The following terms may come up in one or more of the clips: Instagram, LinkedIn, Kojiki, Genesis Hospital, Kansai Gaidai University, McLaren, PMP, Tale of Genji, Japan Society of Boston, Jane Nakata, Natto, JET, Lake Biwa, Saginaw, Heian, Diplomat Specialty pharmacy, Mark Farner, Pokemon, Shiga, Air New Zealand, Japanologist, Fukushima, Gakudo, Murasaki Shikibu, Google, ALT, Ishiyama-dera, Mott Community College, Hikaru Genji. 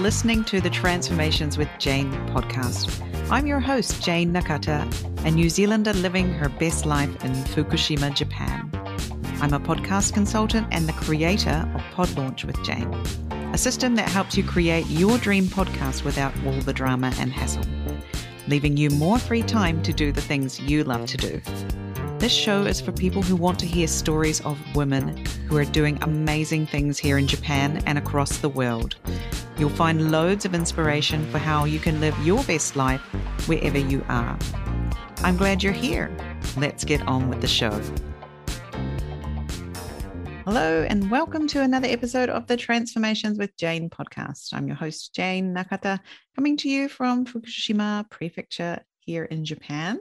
listening to the Transformations with Jane podcast. I'm your host, Jane Nakata, a New Zealander living her best life in Fukushima, Japan. I'm a podcast consultant and the creator of Pod Launch with Jane, a system that helps you create your dream podcast without all the drama and hassle, leaving you more free time to do the things you love to do. This show is for people who want to hear stories of women who are doing amazing things here in Japan and across the world. You'll find loads of inspiration for how you can live your best life wherever you are. I'm glad you're here. Let's get on with the show. Hello and welcome to another episode of the Transformations with Jane podcast. I'm your host, Jane Nakata, coming to you from Fukushima Prefecture here in Japan.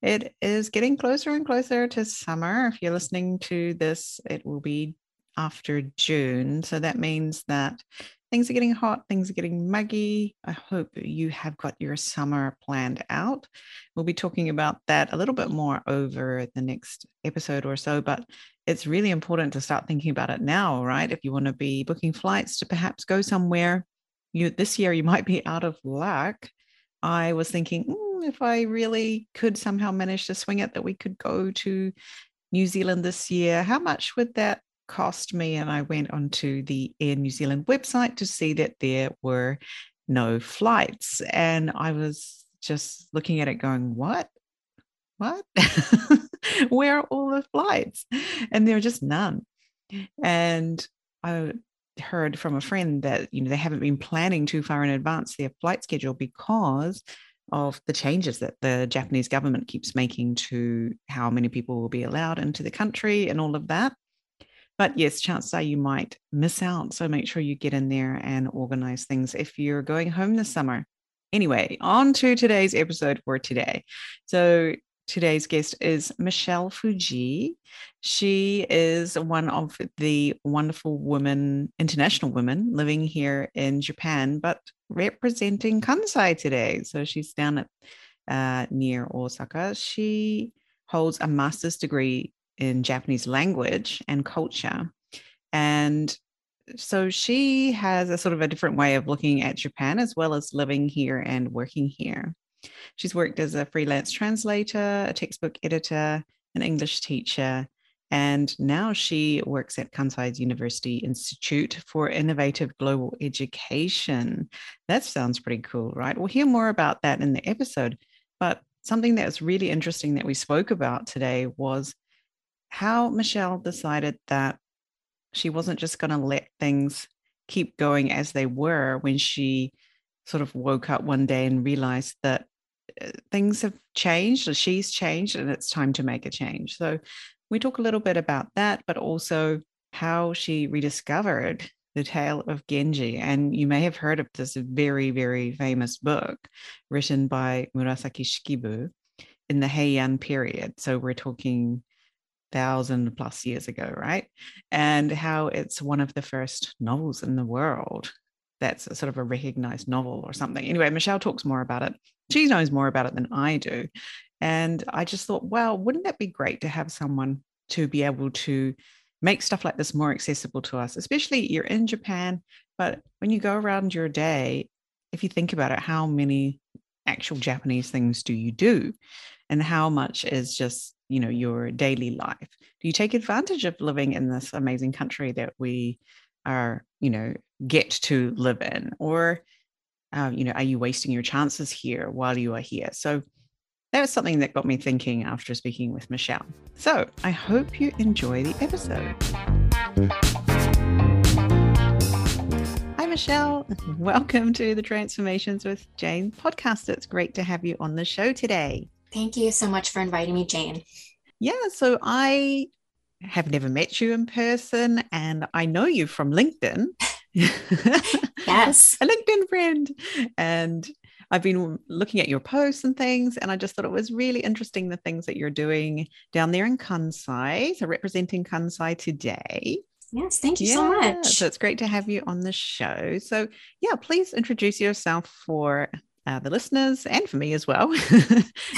It is getting closer and closer to summer. If you're listening to this, it will be after June. So that means that things are getting hot, things are getting muggy. I hope you have got your summer planned out. We'll be talking about that a little bit more over the next episode or so, but it's really important to start thinking about it now, right? If you want to be booking flights to perhaps go somewhere, this year you might be out of luck. I was thinking, if I really could somehow manage to swing it, that we could go to New Zealand this year, how much would that cost me? And I went onto the Air New Zealand website to see that there were no flights. And I was just looking at it going, what? Where are all the flights? And there are just none. And I heard from a friend that, they haven't been planning too far in advance their flight schedule because of the changes that the Japanese government keeps making to how many people will be allowed into the country and all of that. But yes, chances are you might miss out. So make sure you get in there and organize things if you're going home this summer. Anyway, on to today's episode for today. So today's guest is Michelle Fujii. She is one of the wonderful women, international women living here in Japan, but representing Kansai today. So she's down at near Osaka. She holds a master's degree in Japanese language and culture. And so she has a sort of a different way of looking at Japan as well as living here and working here. She's worked as a freelance translator, a textbook editor, an English teacher, and now she works at Kansai University Institute for Innovative Global Education. That sounds pretty cool, right? We'll hear more about that in the episode, but something that was really interesting that we spoke about today was how Michelle decided that she wasn't just going to let things keep going as they were when she sort of woke up one day and realized that things have changed, or she's changed, and it's time to make a change. So we talk a little bit about that, but also how she rediscovered the Tale of Genji. And you may have heard of this very, very famous book written by Murasaki Shikibu in the Heian period. So we're talking 1,000 plus years ago, right? And how it's one of the first novels in the world that's a sort of a recognized novel or something. Anyway, Michelle talks more about it. She knows more about it than I do. And I just thought, well, wouldn't that be great to have someone to be able to make stuff like this more accessible to us, especially you're in Japan, but when you go around your day, if you think about it, how many actual Japanese things do you do? And how much is just, your daily life? Do you take advantage of living in this amazing country that we are, get to live in? Or, are you wasting your chances here while you are here? So that was something that got me thinking after speaking with Michelle. So I hope you enjoy the episode. Hi, Michelle. Welcome to the Transformations with Jane podcast. It's great to have you on the show today. Thank you so much for inviting me, Jane. Yeah, so I have never met you in person, and I know you from LinkedIn. Yes. A LinkedIn friend. And I've been looking at your posts and things, and I just thought it was really interesting the things that you're doing down there in Kansai, so representing Kansai today. Yes, thank you so much. So it's great to have you on the show. So yeah, please introduce yourself for the listeners and for me as well.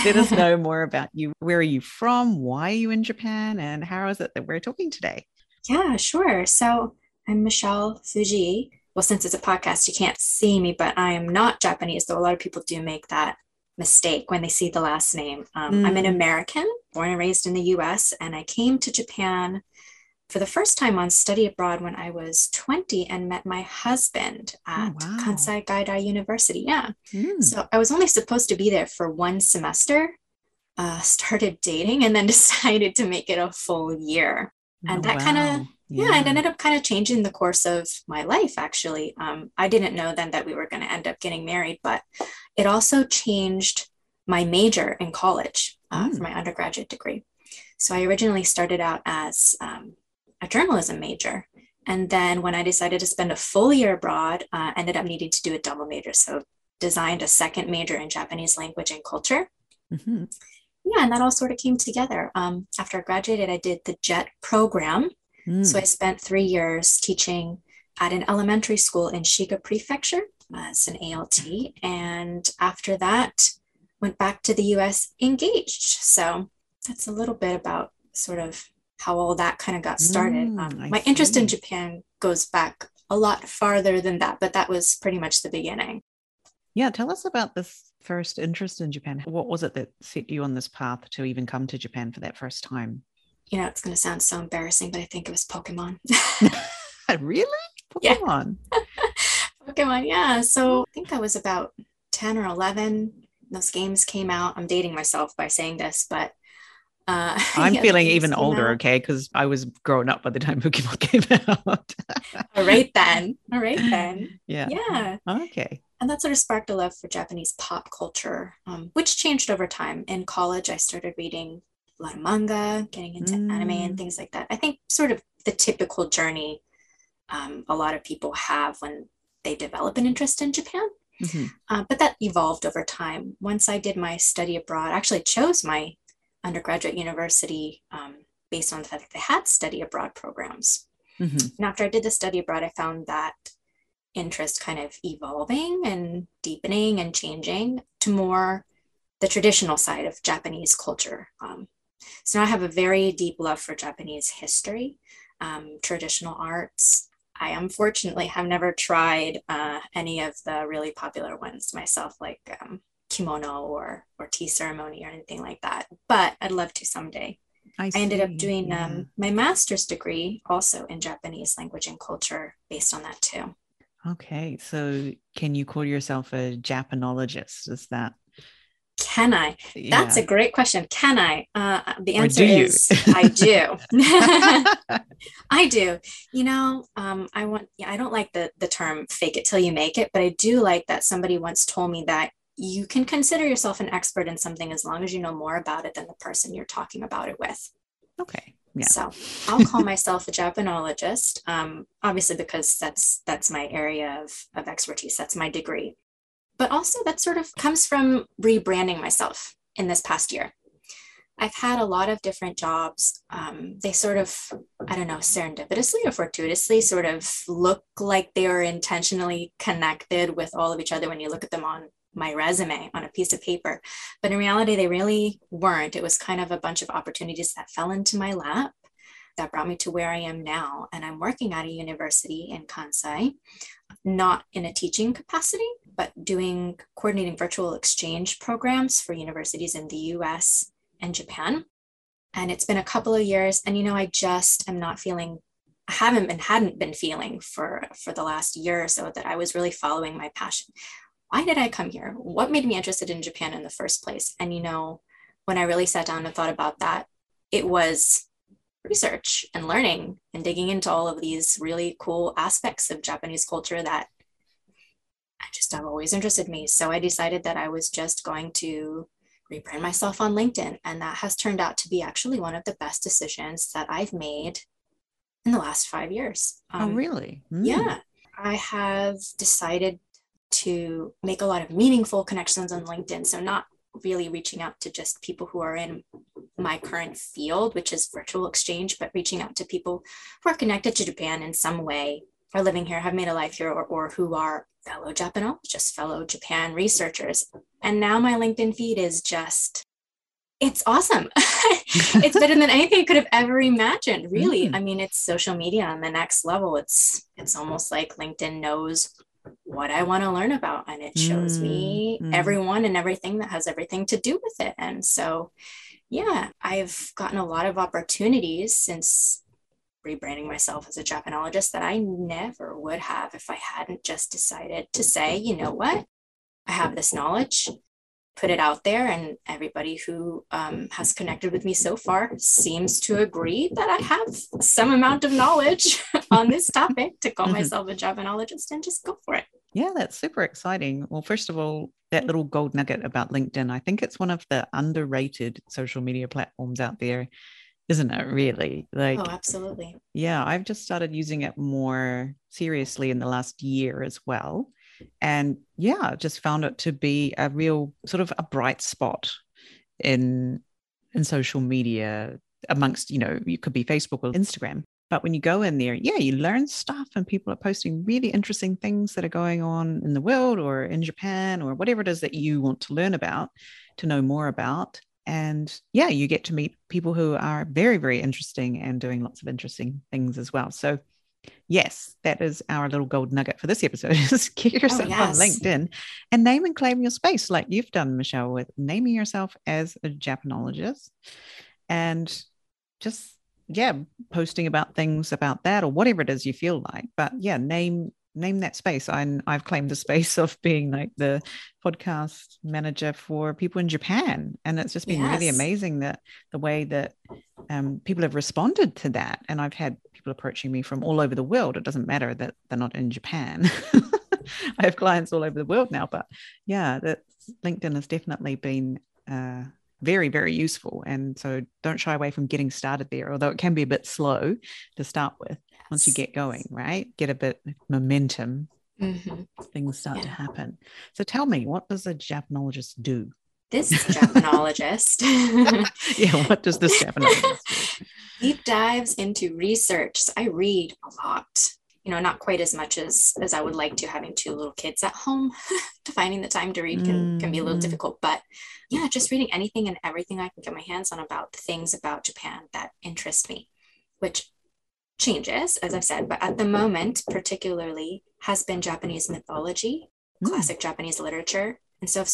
Let us know more about you. Where are you from? Why are you in Japan? And how is it that we're talking today? Yeah, sure. So I'm Michelle Fujii. well, since it's a podcast, you can't see me, but I am not Japanese, though a lot of people do make that mistake when they see the last name. I'm an American, born and raised in the US, and I came to Japan for the first time on study abroad when I was 20 and met my husband at Kansai Gaidai University. So I was only supposed to be there for one semester, started dating, and then decided to make it a full year. And that it ended up kind of changing the course of my life, actually. I didn't know then that we were going to end up getting married, but it also changed my major in college for my undergraduate degree. So I originally started out as a journalism major. And then when I decided to spend a full year abroad, ended up needing to do a double major. So designed a second major in Japanese language and culture. Mm-hmm. Yeah, and that all sort of came together. After I graduated, I did the JET program. So I spent 3 years teaching at an elementary school in Shiga Prefecture as an ALT. And after that, went back to the U.S. engaged. So that's a little bit about sort of how all that kind of got started. My interest in Japan goes back a lot farther than that, but that was pretty much the beginning. Yeah, tell us about this first interest in Japan. What was it that set you on this path to even come to Japan for that first time? You know, it's going to sound so embarrassing, but I think it was Pokemon. Really? Pokemon? Yeah. Pokemon, yeah. So I think I was about 10 or 11. Those games came out. I'm dating myself by saying this, but I'm feeling even older, okay? Because I was grown up by the time Pokemon came out. All right then. Yeah. Okay. And that sort of sparked a love for Japanese pop culture, which changed over time. In college, I started reading a lot of manga, getting into anime and things like that. I think sort of the typical journey a lot of people have when they develop an interest in Japan. Mm-hmm. But that evolved over time. Once I did my study abroad, I actually chose my undergraduate university based on the fact that they had study abroad programs. Mm-hmm. And after I did the study abroad, I found that interest kind of evolving and deepening and changing to more the traditional side of Japanese culture. So now I have a very deep love for Japanese history, traditional arts. I unfortunately have never tried any of the really popular ones myself, like kimono or tea ceremony or anything like that. But I'd love to someday. I ended up doing my master's degree also in Japanese language and culture based on that too. Okay. So can you call yourself a Japanologist? Is that? Can I? Yeah. That's a great question. Can I? The answer is I do. I do. You know, I don't like the term fake it till you make it, but I do like that somebody once told me that you can consider yourself an expert in something as long as you know more about it than the person you're talking about it with. Okay. Yeah. So I'll call myself a Japanologist, obviously because that's my area of expertise. That's my degree. But also that sort of comes from rebranding myself in this past year. I've had a lot of different jobs. They sort of, I don't know, serendipitously or fortuitously sort of look like they are intentionally connected with all of each other when you look at them on my resume on a piece of paper. But in reality, they really weren't. It was kind of a bunch of opportunities that fell into my lap that brought me to where I am now. And I'm working at a university in Kansai, not in a teaching capacity, but coordinating virtual exchange programs for universities in the US and Japan. And it's been a couple of years. And, you know, I just am not feeling, I hadn't been feeling for the last year or so that I was really following my passion. Why did I come here? What made me interested in Japan in the first place? And, you know, when I really sat down and thought about that, it was research and learning and digging into all of these really cool aspects of Japanese culture that have always interested me. So I decided that I was just going to rebrand myself on LinkedIn. And that has turned out to be actually one of the best decisions that I've made in the last 5 years. Oh, really? Mm. Yeah. I have decided to make a lot of meaningful connections on LinkedIn. So not really reaching out to just people who are in my current field, which is virtual exchange, but reaching out to people who are connected to Japan in some way, are living here, have made a life here, or who are fellow Japanologists, fellow Japan researchers. And now my LinkedIn feed is just, it's awesome. It's better than anything I could have ever imagined, really. Mm-hmm. I mean, it's social media on the next level. It's almost like LinkedIn knows what I want to learn about, and it shows me everyone and everything that has everything to do with it. And so, yeah, I've gotten a lot of opportunities since rebranding myself as a Japanologist that I never would have if I hadn't just decided to say, you know what, I have this knowledge, put it out there, and everybody who has connected with me so far seems to agree that I have some amount of knowledge on this topic to call myself a Japanologist and just go for it. Yeah, that's super exciting. Well, first of all, that little gold nugget about LinkedIn, I think it's one of the underrated social media platforms out there, isn't it, really? Like, oh, absolutely. Yeah, I've just started using it more seriously in the last year as well. And yeah, just found it to be a real sort of a bright spot in social media amongst, you know, you could be Facebook or Instagram. But when you go in there, yeah, you learn stuff and people are posting really interesting things that are going on in the world or in Japan or whatever it is that you want to learn about, to know more about. And yeah, you get to meet people who are very, very interesting and doing lots of interesting things as well. So yes, that is our little gold nugget for this episode. Get yourself on LinkedIn and name and claim your space like you've done, Michelle, with naming yourself as a Japanologist and just, yeah, posting about things about that or whatever it is you feel like. But yeah, name that space. I've claimed the space of being like the podcast manager for people in Japan. And it's just been really amazing that the way that people have responded to that. And I've had people approaching me from all over the world. It doesn't matter that they're not in Japan. I have clients all over the world now, but yeah, LinkedIn has definitely been very, very useful. And so don't shy away from getting started there, although it can be a bit slow to start with. Once you get going, right? Get a bit of momentum, things start to happen. So tell me, what does a Japanologist do? This Japanologist. Yeah, what does this Japanologist do? He dives into research. So I read a lot, you know, not quite as much as I would like to, having two little kids at home. Finding the time to read can be a little difficult, but yeah, just reading anything and everything I can get my hands on about things about Japan that interest me, which changes, as I've said, but at the moment, particularly, has been Japanese mythology, classic Japanese literature. And so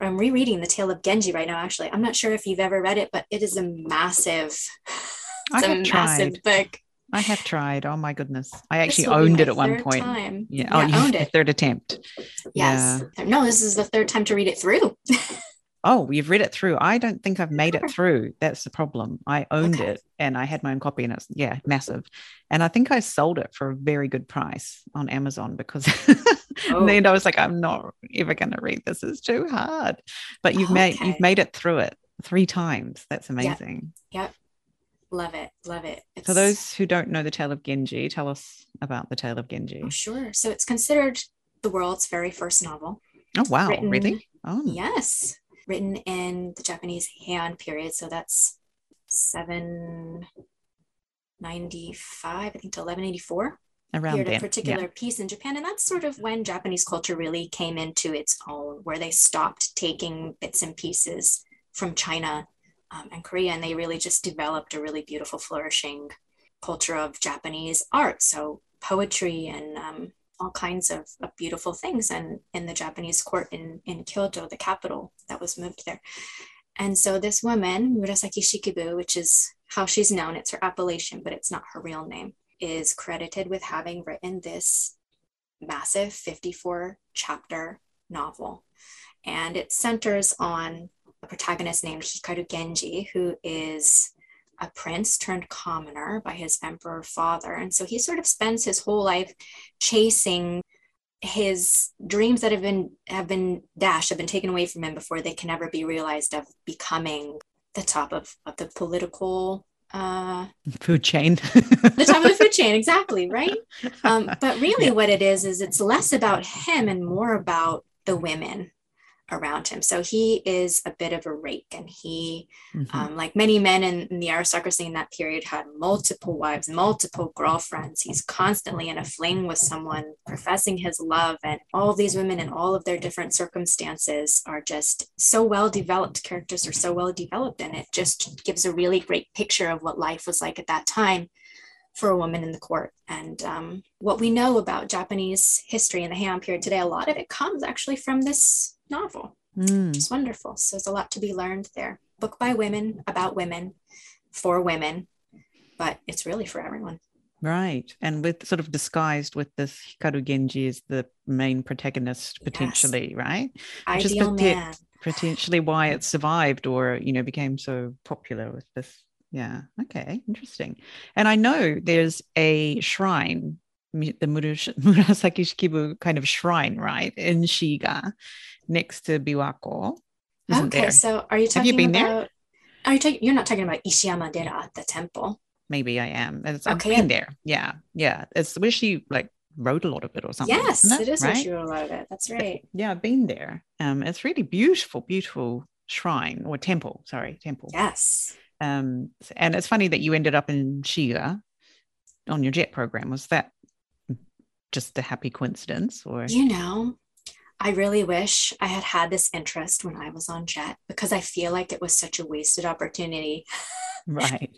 I'm rereading The Tale of Genji right now, actually. I'm not sure if you've ever read it, but it is a massive book. I have tried. Oh my goodness. I actually owned it at one point. Time. Yeah. Oh, you owned it. Third attempt. Yes. Yeah. No, this is the third time to read it through. Oh, you've read it through. I don't think I've made it through. That's the problem. I owned it and I had my own copy and it's, yeah, massive. And I think I sold it for a very good price on Amazon because in the end I was like, I'm not ever going to read this. It's too hard. But you've made it through it 3 times. That's amazing. Yep. Love it. Love it. For those who don't know The Tale of Genji, tell us about The Tale of Genji. Oh, sure. So it's considered the world's very first novel. Oh, wow. Really? Oh, yes. Written in the Japanese Heian period, so that's 795, I think, to 1184. Around then. A particular piece in Japan, and that's sort of when Japanese culture really came into its own, where they stopped taking bits and pieces from China and Korea, and they really just developed a really beautiful, flourishing culture of Japanese art, so poetry and all kinds of beautiful things. And in the Japanese court in Kyoto, the capital that was moved there. And so this woman, Murasaki Shikibu, which is how she's known, it's her appellation, but it's not her real name, is credited with having written this massive 54 chapter novel. And it centers on a protagonist named Hikaru Genji, who is a prince turned commoner by his emperor father. And so he sort of spends his whole life chasing his dreams that have been dashed, have been taken away from him before they can ever be realized, of becoming the top of the political food chain. The top of the food chain, exactly, right? But really what it is it's less about him and more about the women around him. So he is a bit of a rake, and he, like many men in the aristocracy in that period, had multiple wives, multiple girlfriends. He's constantly in a fling with someone, professing his love, and all these women in all of their different circumstances are just so well-developed, characters are so well-developed, and it just gives a really great picture of what life was like at that time for a woman in the court. And what we know about Japanese history in the Heian period today, a lot of it comes actually from this novel. It's wonderful. So there's a lot to be learned there. Book by women, about women, for women, but it's really for everyone. Right. And with sort of disguised with this Hikaru Genji is the main protagonist potentially, right? Which ideal is man. Potentially why it survived or, you know, became so popular with this. Yeah. Okay. Interesting. And I know there's a shrine, the Murasaki Shikibu kind of shrine, right? In Shiga, next to Biwako. Okay. So are you talking about, you're not talking about Ishiyama-dera, the temple. Maybe I am. I've been there. Yeah. Yeah. It's where she like wrote a lot of it or something. Yes, it is where she wrote a lot of it. That's right. Yeah. I've been there. It's really beautiful, beautiful shrine or temple. Sorry. Temple. Yes. And it's funny that you ended up in Shiga on your JET program. Was that just a happy coincidence, or? You know, I really wish I had had this interest when I was on JET, because I feel like it was such a wasted opportunity. Right.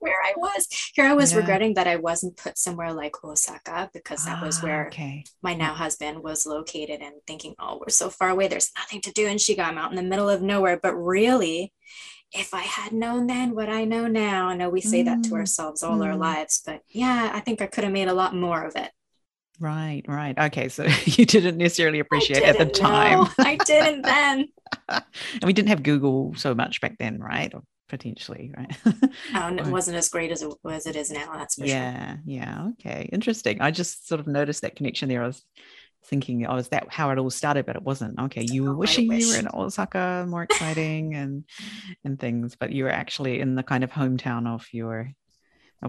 Where I was. Here I was regretting that I wasn't put somewhere like Osaka, because that was where my now husband was located, and thinking, oh, we're so far away. There's nothing to do in Shiga. I'm out in the middle of nowhere. But really, if I had known then what I know now, I know we say that to ourselves all our lives, but yeah, I think I could have made a lot more of it. Right, right. Okay, so you didn't necessarily appreciate it at the time. No, I didn't then. And we didn't have Google so much back then, right? Or potentially, right? And it wasn't as great as it is now, that's for sure. Yeah, okay. Interesting. I just sort of noticed that connection there. I was thinking, is that how it all started? But it wasn't. Okay, you were wishing you were in Osaka, more exciting and things, but you were actually in the kind of hometown of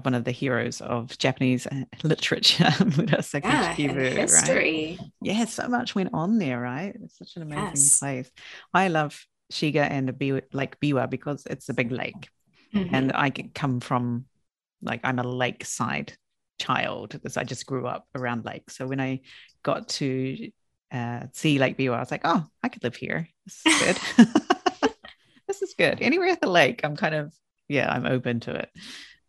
one of the heroes of Japanese literature, Murasaki Shikibu, history. Right? Yeah, so much went on there, right? It's such an amazing place. I love Shiga and Lake Biwa because it's a big lake, and I come from, like, I'm a lakeside child, because I just grew up around lakes. So when I got to see Lake Biwa, I was like, oh, I could live here. This is good. This is good. Anywhere at the lake, I'm kind of, I'm open to it.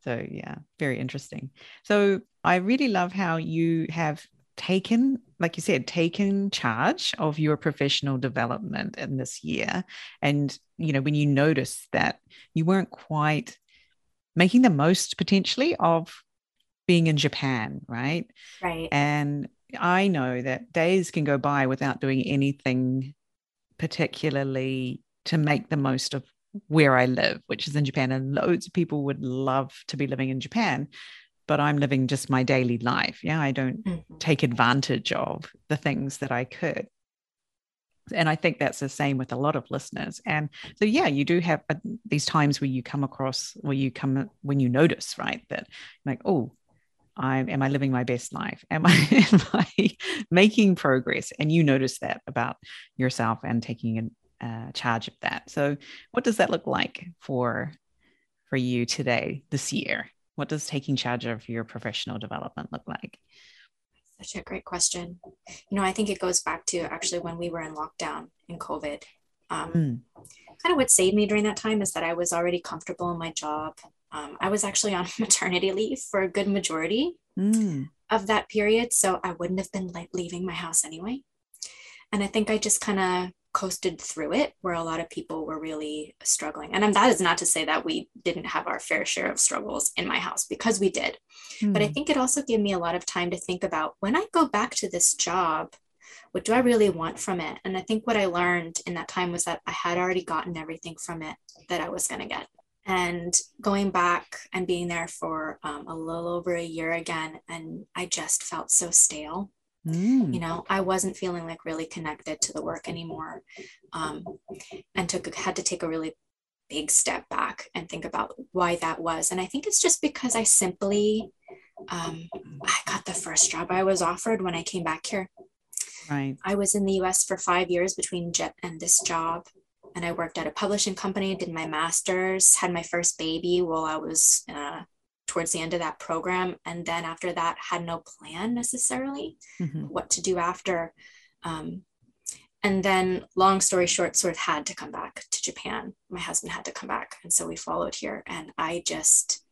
So yeah, very interesting. So I really love how you have taken, like you said, taken charge of your professional development in this year. And, you know, when you noticed that you weren't quite making the most potentially of being in Japan, right? Right. And I know that days can go by without doing anything particularly to make the most of where I live, which is in Japan, and loads of people would love to be living in Japan, but I'm living just my daily life. Yeah, I don't take advantage of the things that I could. And I think that's the same with a lot of listeners. And so, yeah, you do have these times where you come across, when you notice, right, that like, oh, am I living my best life? Am I making progress? And you notice that about yourself and taking charge of that. So what does that look like for you today, this year? What does taking charge of your professional development look like? Such a great question. You know, I think it goes back to actually when we were in lockdown in COVID. Kind of what saved me during that time is that I was already comfortable in my job. I was actually on maternity leave for a good majority of that period. So I wouldn't have been like leaving my house anyway. And I think I just kind of coasted through it, where a lot of people were really struggling. And that is not to say that we didn't have our fair share of struggles in my house, because we did. But I think it also gave me a lot of time to think about, when I go back to this job, what do I really want from it? And I think what I learned in that time was that I had already gotten everything from it that I was going to get. And going back and being there for a little over a year again, and I just felt so stale. You know, I wasn't feeling like really connected to the work anymore, and had to take a really big step back and think about why that was. And I think it's just because I simply, I got the first job I was offered when I came back here. Right. I was in the US for 5 years between JET and this job. And I worked at a publishing company, did my master's, had my first baby while I was towards the end of that program. And then after that, had no plan necessarily what to do after. And then long story short, sort of had to come back to Japan. My husband had to come back. And so we followed here. And I just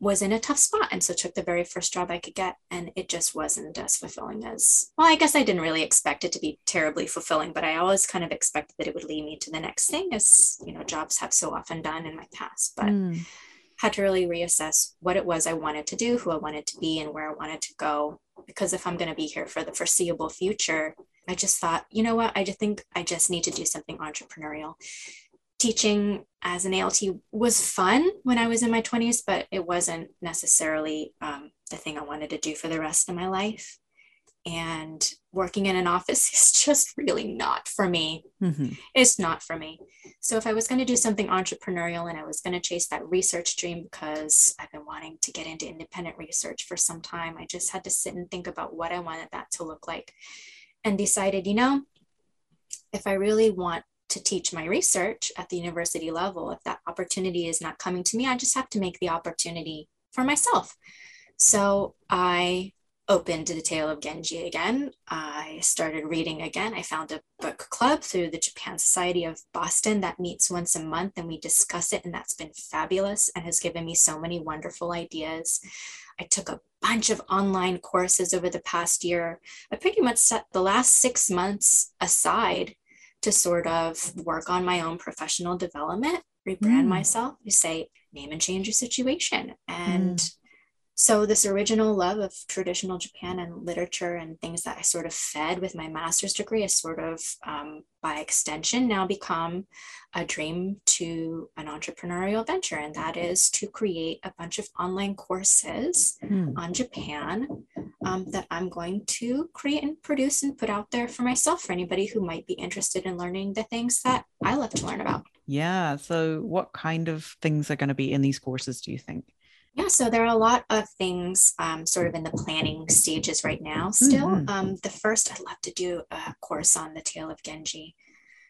was in a tough spot. And so took the very first job I could get. And it just wasn't as fulfilling as, well, I guess I didn't really expect it to be terribly fulfilling, but I always kind of expected that it would lead me to the next thing, as, you know, jobs have so often done in my past, but had to really reassess what it was I wanted to do, who I wanted to be, and where I wanted to go. Because if I'm going to be here for the foreseeable future, I just thought, you know what, I just think I just need to do something entrepreneurial. Teaching as an ALT was fun when I was in my 20s, but it wasn't necessarily the thing I wanted to do for the rest of my life. And working in an office is just really not for me. It's not for me. So if I was going to do something entrepreneurial and I was going to chase that research dream, because I've been wanting to get into independent research for some time, I just had to sit and think about what I wanted that to look like. And decided, you know, if I really want to teach my research at the university level, if that opportunity is not coming to me, I just have to make the opportunity for myself. So I opened to the Tale of Genji again. I started reading again. I found a book club through the Japan Society of Boston that meets once a month, and we discuss it. And that's been fabulous and has given me so many wonderful ideas. I took a bunch of online courses over the past year. I pretty much set the last 6 months aside to sort of work on my own professional development, rebrand myself. You say, name and change your situation. And so this original love of traditional Japan and literature and things that I sort of fed with my master's degree has sort of, by extension, now become a dream to an entrepreneurial venture. And that is to create a bunch of online courses on Japan that I'm going to create and produce and put out there for myself, for anybody who might be interested in learning the things that I love to learn about. Yeah. So what kind of things are going to be in these courses, do you think? Yeah, so there are a lot of things sort of in the planning stages right now still. The first, I'd love to do a course on the Tale of Genji.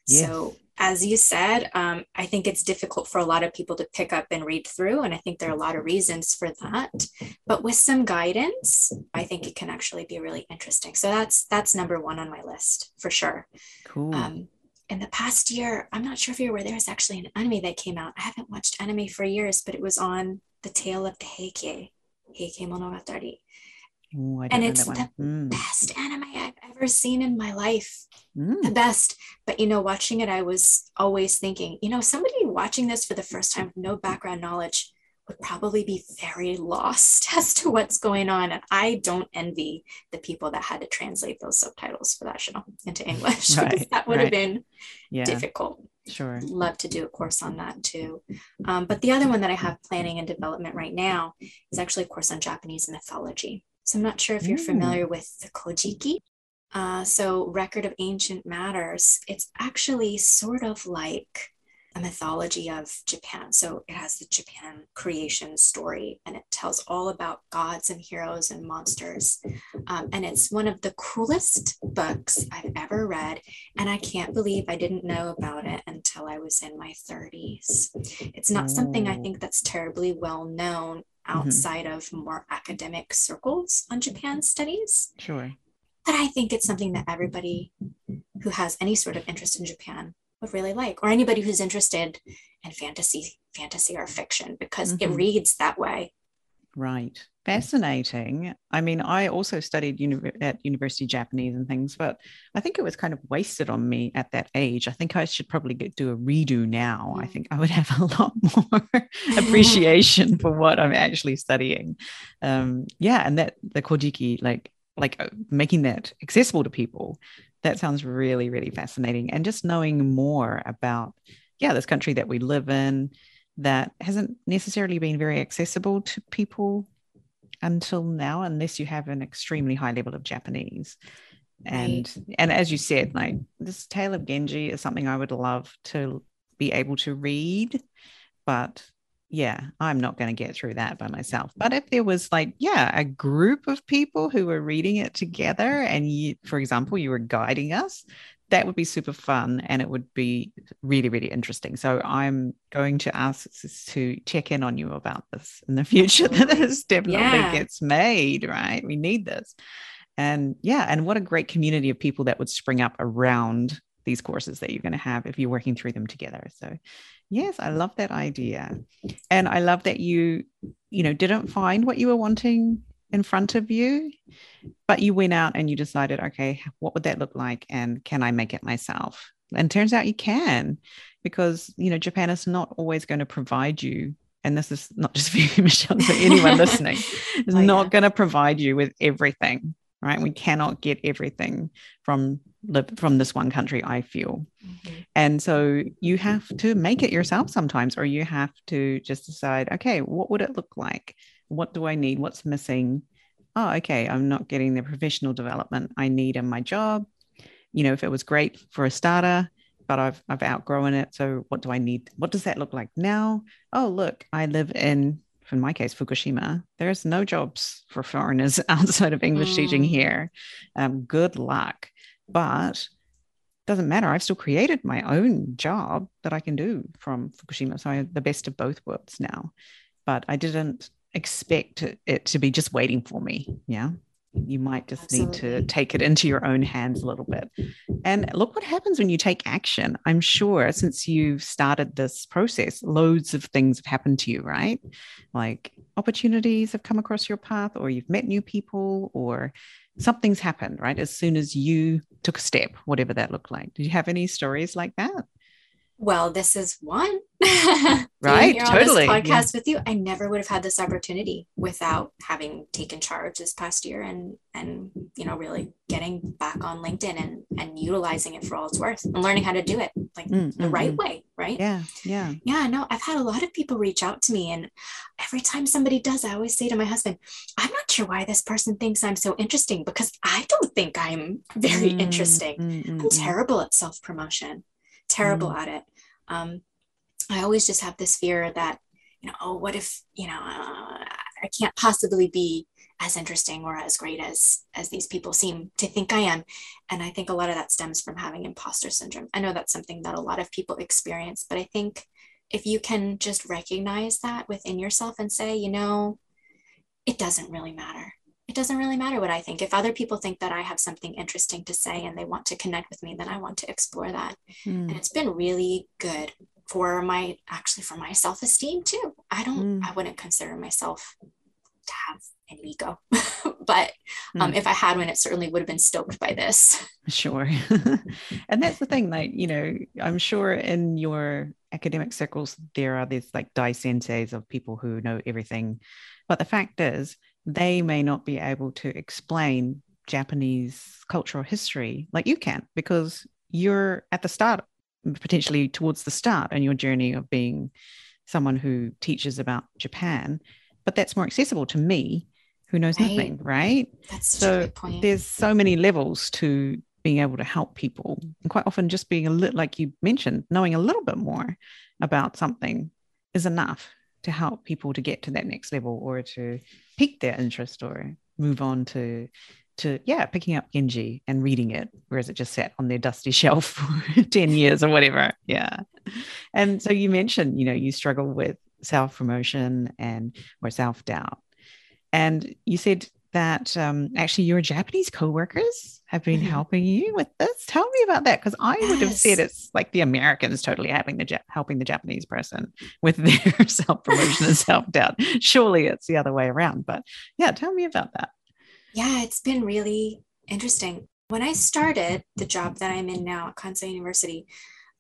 Yes. So as you said, I think it's difficult for a lot of people to pick up and read through. And I think there are a lot of reasons for that. But with some guidance, I think it can actually be really interesting. So that's number one on my list for sure. Cool. In the past year, I'm not sure if you're aware, there was actually an anime that came out. I haven't watched anime for years, but it was on the Tale of the Heike Monogatari. Ooh, I and it's the best anime I've ever seen in my life. The best. But, you know, watching it, I was always thinking, you know, somebody watching this for the first time with no background knowledge would probably be very lost as to what's going on. And I don't envy the people that had to translate those subtitles for that show into English. Right, that would have been difficult. Sure. Love to do a course on that too. But the other one that I have planning and development right now is actually a course on Japanese mythology. So I'm not sure if you're familiar with the Kojiki. So record of ancient matters, it's actually sort of like a mythology of Japan. So it has the Japan creation story, and it tells all about gods and heroes and monsters. And it's one of the coolest books I've ever read. And I can't believe I didn't know about it until I was in my 30s. It's not something I think that's terribly well known outside of more academic circles on Japan studies. Sure. But I think it's something that everybody who has any sort of interest in Japan would really like, or anybody who's interested in fantasy or fiction, because it reads that way. Right. Fascinating. I mean, I also studied at university Japanese and things, but I think it was kind of wasted on me at that age. I think I should probably do a redo now. I think I would have a lot more appreciation for what I'm actually studying. Yeah. And that the Kojiki, like making that accessible to people, that sounds really, really fascinating. And just knowing more about, this country that we live in that hasn't necessarily been very accessible to people until now, unless you have an extremely high level of Japanese. And as you said, like this Tale of Genji is something I would love to be able to read, but yeah, I'm not going to get through that by myself. But if there was a group of people who were reading it together and you, for example, you were guiding us, that would be super fun and it would be really, really interesting. So I'm going to ask to check in on you about this in the future, that this definitely gets made, right? We need this. And yeah, and what a great community of people that would spring up around these courses that you're going to have if you're working through them together. So yes, I love that idea. And I love that you didn't find what you were wanting in front of you, but you went out and you decided, okay, what would that look like? And can I make it myself? And turns out you can, because, Japan is not always going to provide you. And this is not just for you, Michelle, but anyone listening is not going to provide you with everything, right? We cannot get everything from this one country, I feel. Mm-hmm. And so you have to make it yourself sometimes, or you have to just decide, okay, what would it look like? What do I need? What's missing? Oh, okay, I'm not getting the professional development I need in my job. If it was great for a starter, but I've outgrown it. So what do I need? What does that look like now? Oh, look, I live in my case, Fukushima. There's no jobs for foreigners outside of English teaching here. Good luck. But doesn't matter. I've still created my own job that I can do from Fukushima. So I have the best of both worlds now. But I didn't expect it to be just waiting for me. Yeah. You might just need to take it into your own hands a little bit. And look what happens when you take action. I'm sure since you've started this process, loads of things have happened to you, right? Like opportunities have come across your path, or you've met new people, or something's happened, right? As soon as you took a step, whatever that looked like. Do you have any stories like that? Well, this is one. Right, totally. On this podcast with you, I never would have had this opportunity without having taken charge this past year and really getting back on LinkedIn and utilizing it for all it's worth and learning how to do it the right way, right? Yeah. No, I've had a lot of people reach out to me, and every time somebody does, I always say to my husband, I'm not sure why this person thinks I'm so interesting, because I don't think I'm very interesting. I'm terrible at self-promotion. Terrible at it. I always just have this fear that, what if, I can't possibly be as interesting or as great as these people seem to think I am. And I think a lot of that stems from having imposter syndrome. I know that's something that a lot of people experience, but I think if you can just recognize that within yourself and say, it doesn't really matter. It doesn't really matter what I think. If other people think that I have something interesting to say and they want to connect with me, then I want to explore that. And it's been really good for my self-esteem too. I wouldn't consider myself to have an ego, but if I had one, it certainly would have been stoked by this. Sure. And that's the thing, I'm sure in your academic circles, there are these Dai senseis of people who know everything, but the fact is they may not be able to explain Japanese cultural history like you can, because you're at the start, potentially towards the start in your journey of being someone who teaches about Japan, but that's more accessible to me who knows nothing, right? That's so a good point. There's so many levels to being able to help people. And quite often just being a little, like you mentioned, knowing a little bit more about something is enough to help people to get to that next level, or to pique their interest, or move on to picking up Genji and reading it, whereas it just sat on their dusty shelf for 10 years or whatever. Yeah. And so you mentioned, you struggle with self-promotion or self-doubt. And you said that actually your Japanese co-workers have been helping you with this. Tell me about that, because I would have said it's like the Americans totally helping the Japanese person with their self-promotion and self-doubt. Surely it's the other way around. But yeah, tell me about that. Yeah, it's been really interesting. When I started the job that I'm in now at Kansai University,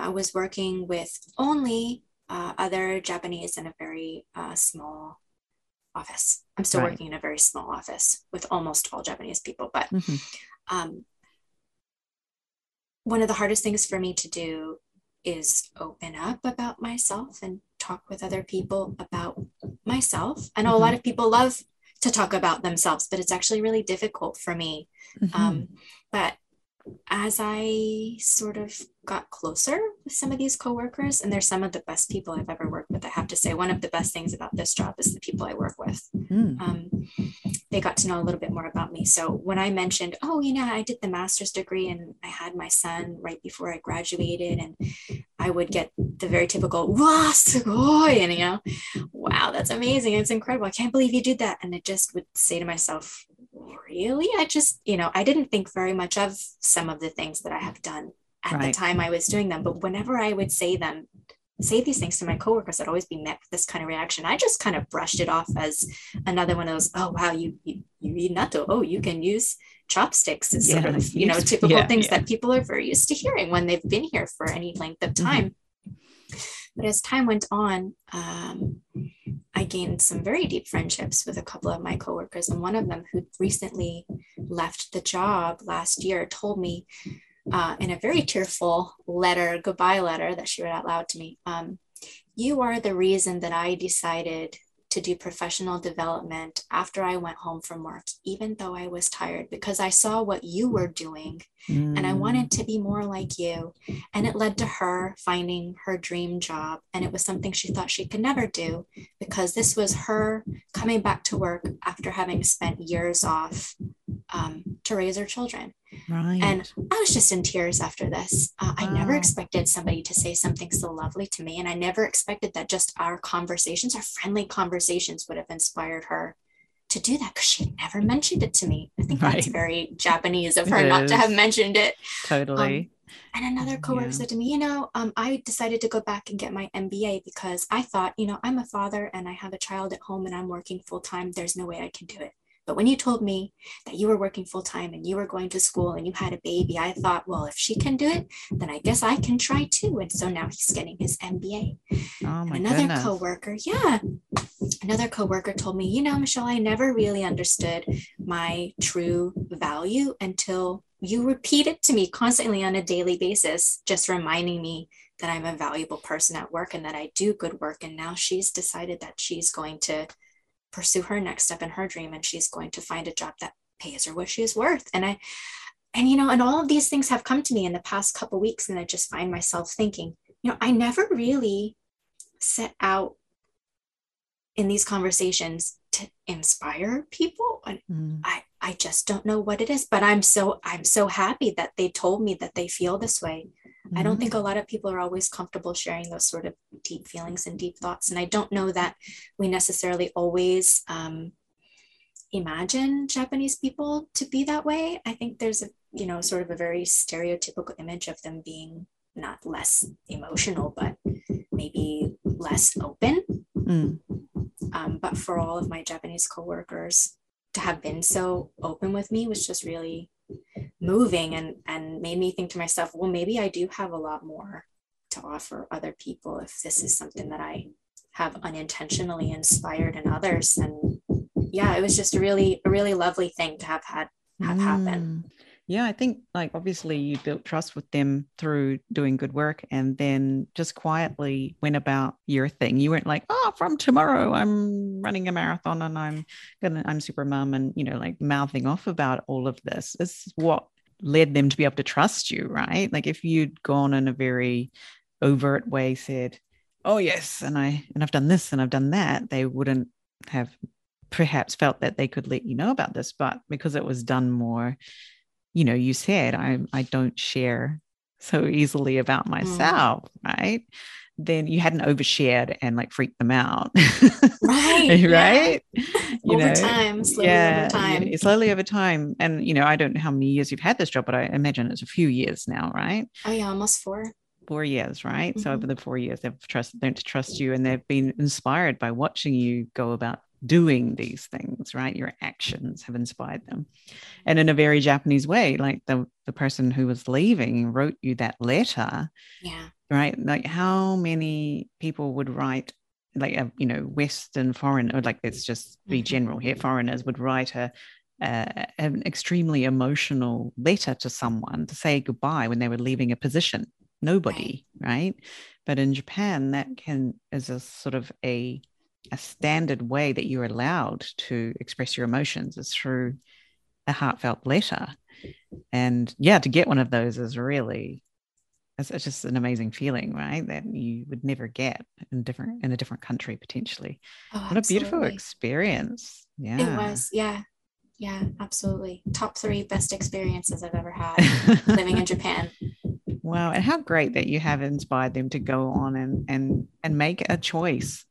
I was working with only other Japanese in a very small office. I'm still working in a very small office with almost all Japanese people. But one of the hardest things for me to do is open up about myself and talk with other people about myself. I know a lot of people love to talk about themselves, but it's actually really difficult for me. But as I sort of got closer with some of these coworkers, and they're some of the best people I've ever worked with, I have to say. One of the best things about this job is the people I work with. They got to know a little bit more about me. So when I mentioned, oh, you know, I did the master's degree and I had my son right before I graduated, and I would get the very typical, wow, sugoi, and, you know, wow, that's amazing. It's incredible. I can't believe you did that. And I just would say to myself, really? I just, you know, I didn't think very much of some of the things that I have done at the time I was doing them. But whenever I would say these things to my coworkers, I'd always be met with this kind of reaction. I just kind of brushed it off as another one of those, oh, wow, you read natto. Oh, you can use chopsticks, is sort of, you know, typical things that people are very used to hearing when they've been here for any length of time. But as time went on, I gained some very deep friendships with a couple of my coworkers. And one of them, who recently left the job last year, told me in a very tearful letter, goodbye letter that she read out loud to me, you are the reason that I decided to do professional development after I went home from work, even though I was tired, because I saw what you were doing and I wanted to be more like you. And it led to her finding her dream job. And it was something she thought she could never do, because this was her coming back to work after having spent years off to raise her children. Right. And I was just in tears after this. I never expected somebody to say something so lovely to me. And I never expected that just our conversations, our friendly conversations, would have inspired her to do that, because she never mentioned it to me. I think that's very Japanese of her not to have mentioned it. Totally. And another coworker said to me, you know, I decided to go back and get my MBA because I thought, you know, I'm a father and I have a child at home and I'm working full time. There's no way I can do it. But when you told me that you were working full time and you were going to school and you had a baby, I thought, well, if she can do it, then I guess I can try too. And so now he's getting his MBA. Oh my goodness. Another coworker, another coworker told me, you know, Michelle, I never really understood my true value until you repeat it to me constantly on a daily basis, just reminding me that I'm a valuable person at work and that I do good work. And now she's decided that she's going to pursue her next step in her dream, and she's going to find a job that pays her what she is worth. And you know, and all of these things have come to me in the past couple of weeks, and I just find myself thinking, you know, I never really set out in these conversations to inspire people, and I just don't know what it is, but I'm so happy that they told me that they feel this way. I don't think a lot of people are always comfortable sharing those sort of deep feelings and deep thoughts. And I don't know that we necessarily always imagine Japanese people to be that way. I think there's a, you know, sort of a very stereotypical image of them being not less emotional, but maybe less open. But for all of my Japanese coworkers to have been so open with me was just really moving, and made me think to myself, well, maybe I do have a lot more to offer other people if this is something that I have unintentionally inspired in others. And yeah, it was just a really lovely thing to have happen. Yeah, I think, like, obviously you built trust with them through doing good work, and then just quietly went about your thing. You weren't like, oh, from tomorrow I'm running a marathon and I'm super mum, and, you know, like mouthing off about all of this. It's what led them to be able to trust you, right? Like if you'd gone in a very overt way, said, oh yes, and I've done this and I've done that, they wouldn't have perhaps felt that they could let you know about this. But because it was done more, you know, you said, I don't share so easily about myself, right? Then you hadn't overshared and like freaked them out. Right? Slowly over time. And, you know, I don't know how many years you've had this job, but I imagine it's a few years now, right? Oh yeah, almost 4 years, right? Mm-hmm. So over the 4 years, they've learned to trust you, and they've been inspired by watching you go about doing these things, right? Your actions have inspired them. And in a very Japanese way, like the person who was leaving wrote you that letter, right? Like how many people would write, like, you know, Western foreign, or like, let's just be general here, foreigners would write an extremely emotional letter to someone to say goodbye when they were leaving a position. Nobody, right? But in Japan, is a sort of a standard way that you're allowed to express your emotions is through a heartfelt letter. And yeah, to get one of those is really, it's just an amazing feeling, right? That you would never get in a different country potentially. Oh, what absolutely. A beautiful experience. Yeah. It was, yeah. Yeah, absolutely. Top 3 best experiences I've ever had living in Japan. Wow. And how great that you have inspired them to go on and make a choice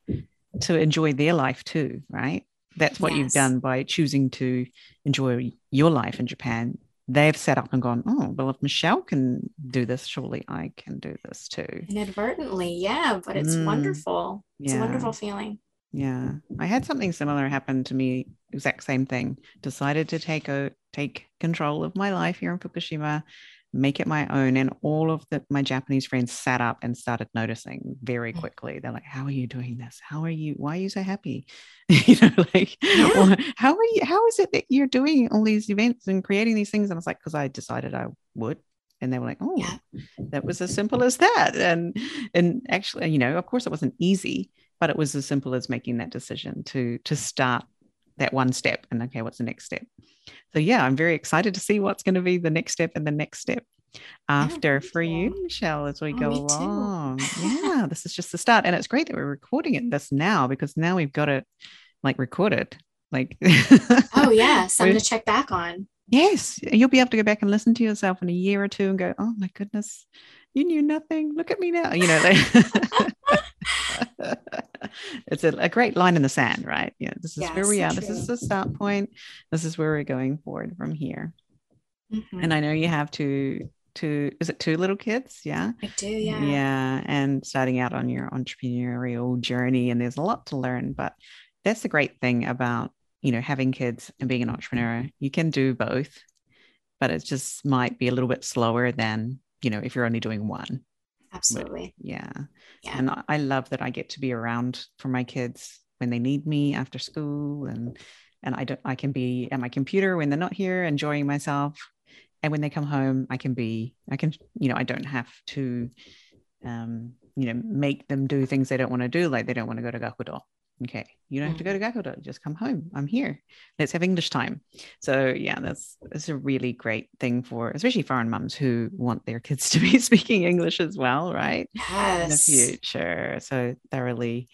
to enjoy their life too, right? That's what yes. you've done by choosing to enjoy your life in Japan. They've sat up and gone, oh, well, if Michelle can do this, surely I can do this too. Inadvertently, yeah, but it's wonderful. Yeah. It's a wonderful feeling. Yeah. I had something similar happen to me, exact same thing. Decided to take control of my life here in Fukushima, make it my own. And all of my Japanese friends sat up and started noticing very quickly. They're like, how are you doing this? Why are you so happy? You know, like, yeah. How is it that you're doing all these events and creating these things? And I was like, because I decided I would. And they were like, oh, yeah. That was as simple as that. And actually, you know, of course it wasn't easy, but it was as simple as making that decision to start that one step and okay, what's the next step? So yeah, I'm very excited to see what's going to be the next step and the next step after for you, Michelle, as we go along. Yeah, this is just the start. And it's great that we're recording this now because now we've got it like recorded. Like, oh yeah, something to check back on. Yes, you'll be able to go back and listen to yourself in a year or two and go, oh my goodness, you knew nothing. Look at me now. You know, it's a great line in the sand, right? Yeah, this is where we are. True. This is the start point. This is where we're going forward from here. Mm-hmm. And I know you have is it 2 little kids? Yeah, I do. Yeah. Yeah, and starting out on your entrepreneurial journey, and there's a lot to learn. But that's the great thing about having kids and being an entrepreneur. You can do both, but it just might be a little bit slower than if you're only doing one. Absolutely. Yeah. And I love that I get to be around for my kids when they need me after school, and I can be at my computer when they're not here, enjoying myself. And when they come home, I don't have to, make them do things they don't want to do. Like they don't want to go to Gakudo. Okay. You don't have to go to Gakudo. Just come home. I'm here. Let's have English time. So yeah, that's a really great thing for, especially foreign mums who want their kids to be speaking English as well, right? Yes. In the future. So thoroughly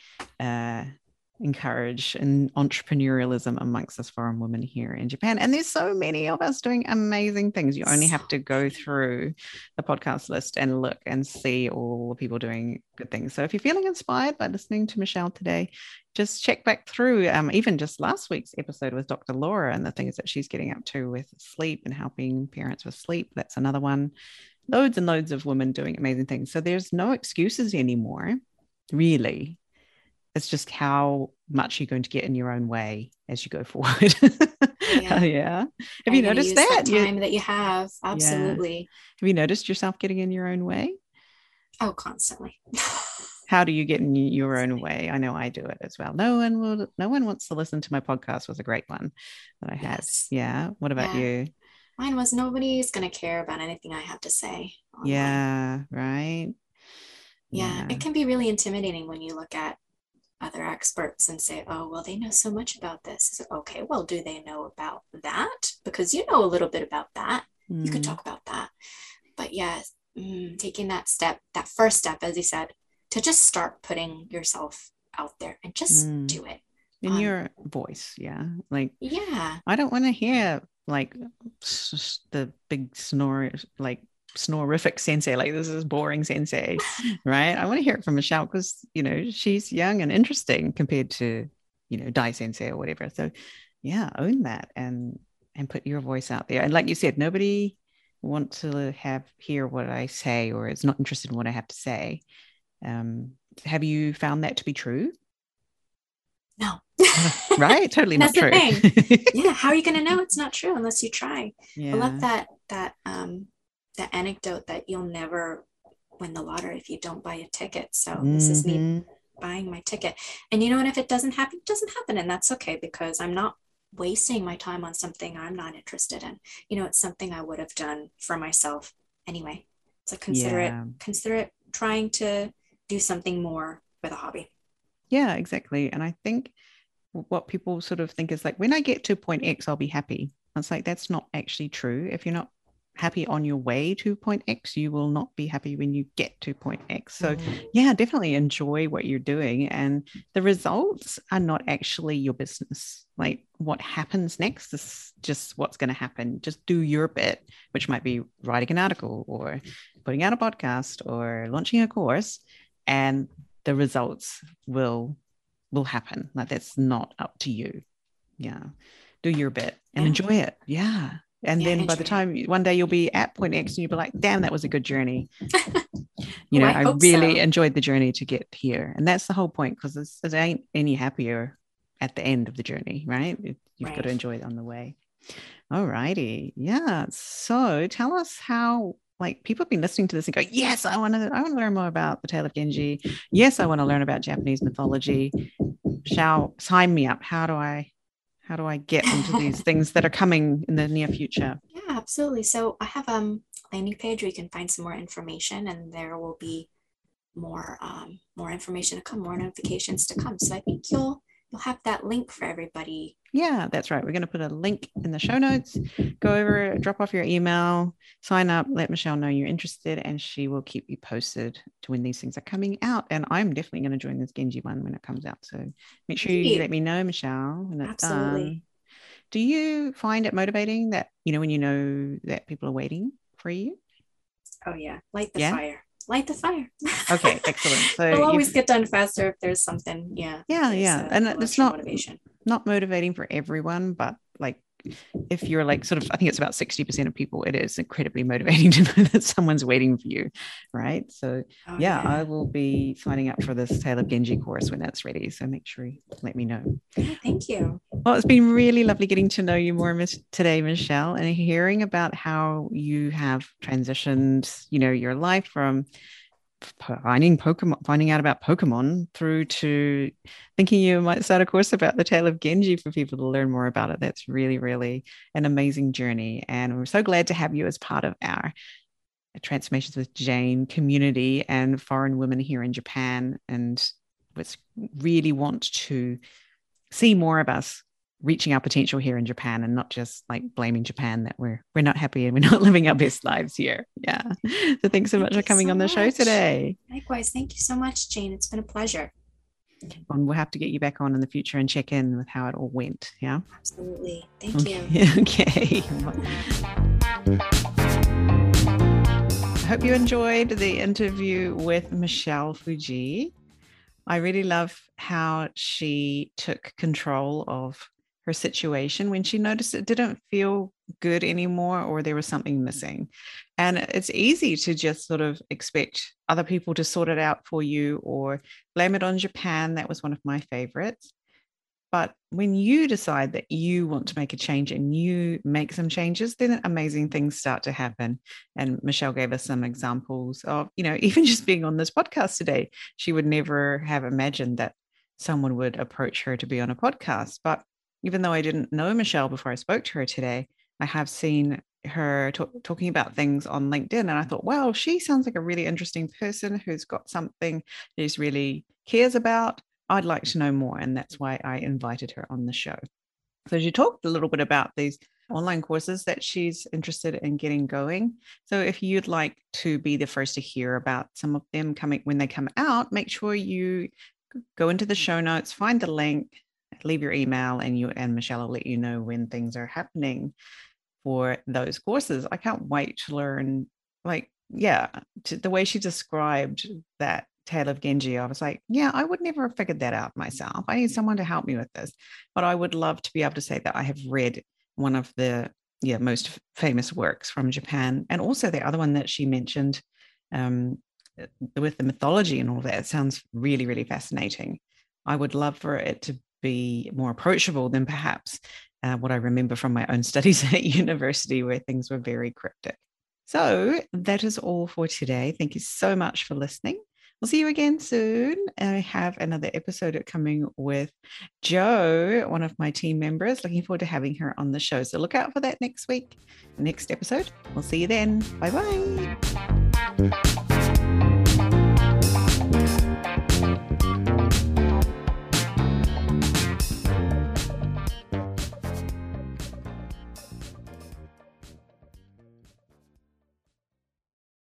encourage an entrepreneurialism amongst us foreign women here in Japan. And there's so many of us doing amazing things. You only have to go through the podcast list and look and see all the people doing good things. So if you're feeling inspired by listening to Michelle today, just check back through even just last week's episode with Dr. Laura and the things that she's getting up to with sleep and helping parents with sleep. That's another one. Loads and loads of women doing amazing things. So there's no excuses anymore, really. It's just how much you're going to get in your own way as you go forward. Yeah. Yeah. Have you noticed that? Time that you have. Absolutely. Yeah. Have you noticed yourself getting in your own way? Oh, constantly. How do you get in your own way? I know I do it as well. No one wants to listen to my podcast was a great one that I had. Yes. Yeah. What about you? Mine was nobody's going to care about anything I have to say. Online. Yeah. Right. Yeah. It can be really intimidating when you look at other experts and say, oh, well, they know so much about this. So, okay, well, do they know about that? Because you know a little bit about that. Mm. You can talk about that. But yes, taking that step, that first step, as you said, to just start putting yourself out there and just do it. In your voice. Yeah. Like, yeah, I don't want to hear like the big snore, like, snorific sensei, like this is boring sensei, right? I want to hear it from Michelle because she's young and interesting compared to Dai sensei or whatever. So yeah, own that and put your voice out there. And like you said, nobody wants to hear what I say or is not interested in what I have to say. Have you found that to be true? No. Right? Totally not true. Yeah, how are you going to know it's not true unless you try? Yeah. I love that anecdote that you'll never win the lottery if you don't buy a ticket. So this is me buying my ticket. And and if it doesn't happen, it doesn't happen. And that's okay, because I'm not wasting my time on something I'm not interested in. It's something I would have done for myself anyway. So consider it trying to do something more with a hobby. Yeah, exactly. And I think what people sort of think is like, when I get to point X, I'll be happy. It's like, that's not actually true. If you're not happy on your way to point X, you will not be happy when you get to point X. So yeah, definitely enjoy what you're doing. And the results are not actually your business. Like what happens next is just what's going to happen. Just do your bit, which might be writing an article or putting out a podcast or launching a course, and the results will happen. Like that's not up to you. Yeah. Do your bit and enjoy it. Yeah. And then by the time one day you'll be at point X and you'll be like, damn, that was a good journey. You know, I really enjoyed the journey to get here. And that's the whole point, because it ain't any happier at the end of the journey, right? You've got to enjoy it on the way. All righty. Yeah. So tell us how, like, people have been listening to this and go, yes, I want to learn more about the Tale of Genji. Yes, I want to learn about Japanese mythology. Sign me up. How do I get into these things that are coming in the near future? Yeah, absolutely. So I have a landing page where you can find some more information, and there will be more information to come, more notifications to come. So I think you'll have that link for everybody. Yeah, that's right. We're going to put a link in the show notes. Go over, drop off your email, sign up, let Michelle know you're interested, and she will keep you posted to when these things are coming out. And I'm definitely going to join this Genji one when it comes out. So make sure you let me know, Michelle, when it's done. Absolutely. Do you find it motivating that, you know, when you know that people are waiting for you? Oh, yeah. Light the fire. Okay, excellent. So we'll always get done faster if there's something. Yeah. And it's not motivating for everyone, but like if you're like sort of, I think it's about 60% of people, it is incredibly motivating to know that someone's waiting for you, right? So I will be signing up for this Tale of Genji course when that's ready. So make sure you let me know. Yeah, thank you. Well, it's been really lovely getting to know you more today, Michelle, and hearing about how you have transitioned, you know, your life from finding out about Pokemon through to thinking you might start a course about the Tale of Genji for people to learn more about it. That's really, really an amazing journey. And we're so glad to have you as part of our Transformations with Jane community and foreign women here in Japan. And we really want to see more of us reaching our potential here in Japan, and not just like blaming Japan that we're not happy and we're not living our best lives here. Yeah. So thanks so much for coming on the show today. Likewise. Thank you so much, Jane. It's been a pleasure. And we'll have to get you back on in the future and check in with how it all went. Yeah. Absolutely. Thank you. Okay. I hope you enjoyed the interview with Michelle Fujii. I really love how she took control of her situation when she noticed it didn't feel good anymore or there was something missing. And it's easy to just sort of expect other people to sort it out for you or blame it on Japan. That was one of my favorites. But when you decide that you want to make a change and you make some changes, then amazing things start to happen. And Michelle gave us some examples of, you know, even just being on this podcast today, she would never have imagined that someone would approach her to be on a podcast. But even though I didn't know Michelle before I spoke to her today, I have seen her talking about things on LinkedIn. And I thought, wow, she sounds like a really interesting person who's got something that she really cares about. I'd like to know more. And that's why I invited her on the show. So she talked a little bit about these online courses that she's interested in getting going. So if you'd like to be the first to hear about some of them coming when they come out, make sure you go into the show notes, find the link, leave your email, and Michelle will let you know when things are happening for those courses. I can't wait to learn, the way she described that Tale of Genji, I was like, yeah, I would never have figured that out myself. I need someone to help me with this. But I would love to be able to say that I have read one of the most famous works from Japan, and also the other one that she mentioned with the mythology and all that. It sounds really, really fascinating. I would love for it to be more approachable than perhaps what I remember from my own studies at university, where things were very cryptic. So that is all for today. Thank you so much for listening. We'll see you again soon. And I have another episode coming with Jo, one of my team members. Looking forward to having her on the show. So look out for that next week, next episode. We'll see you then. Bye-bye.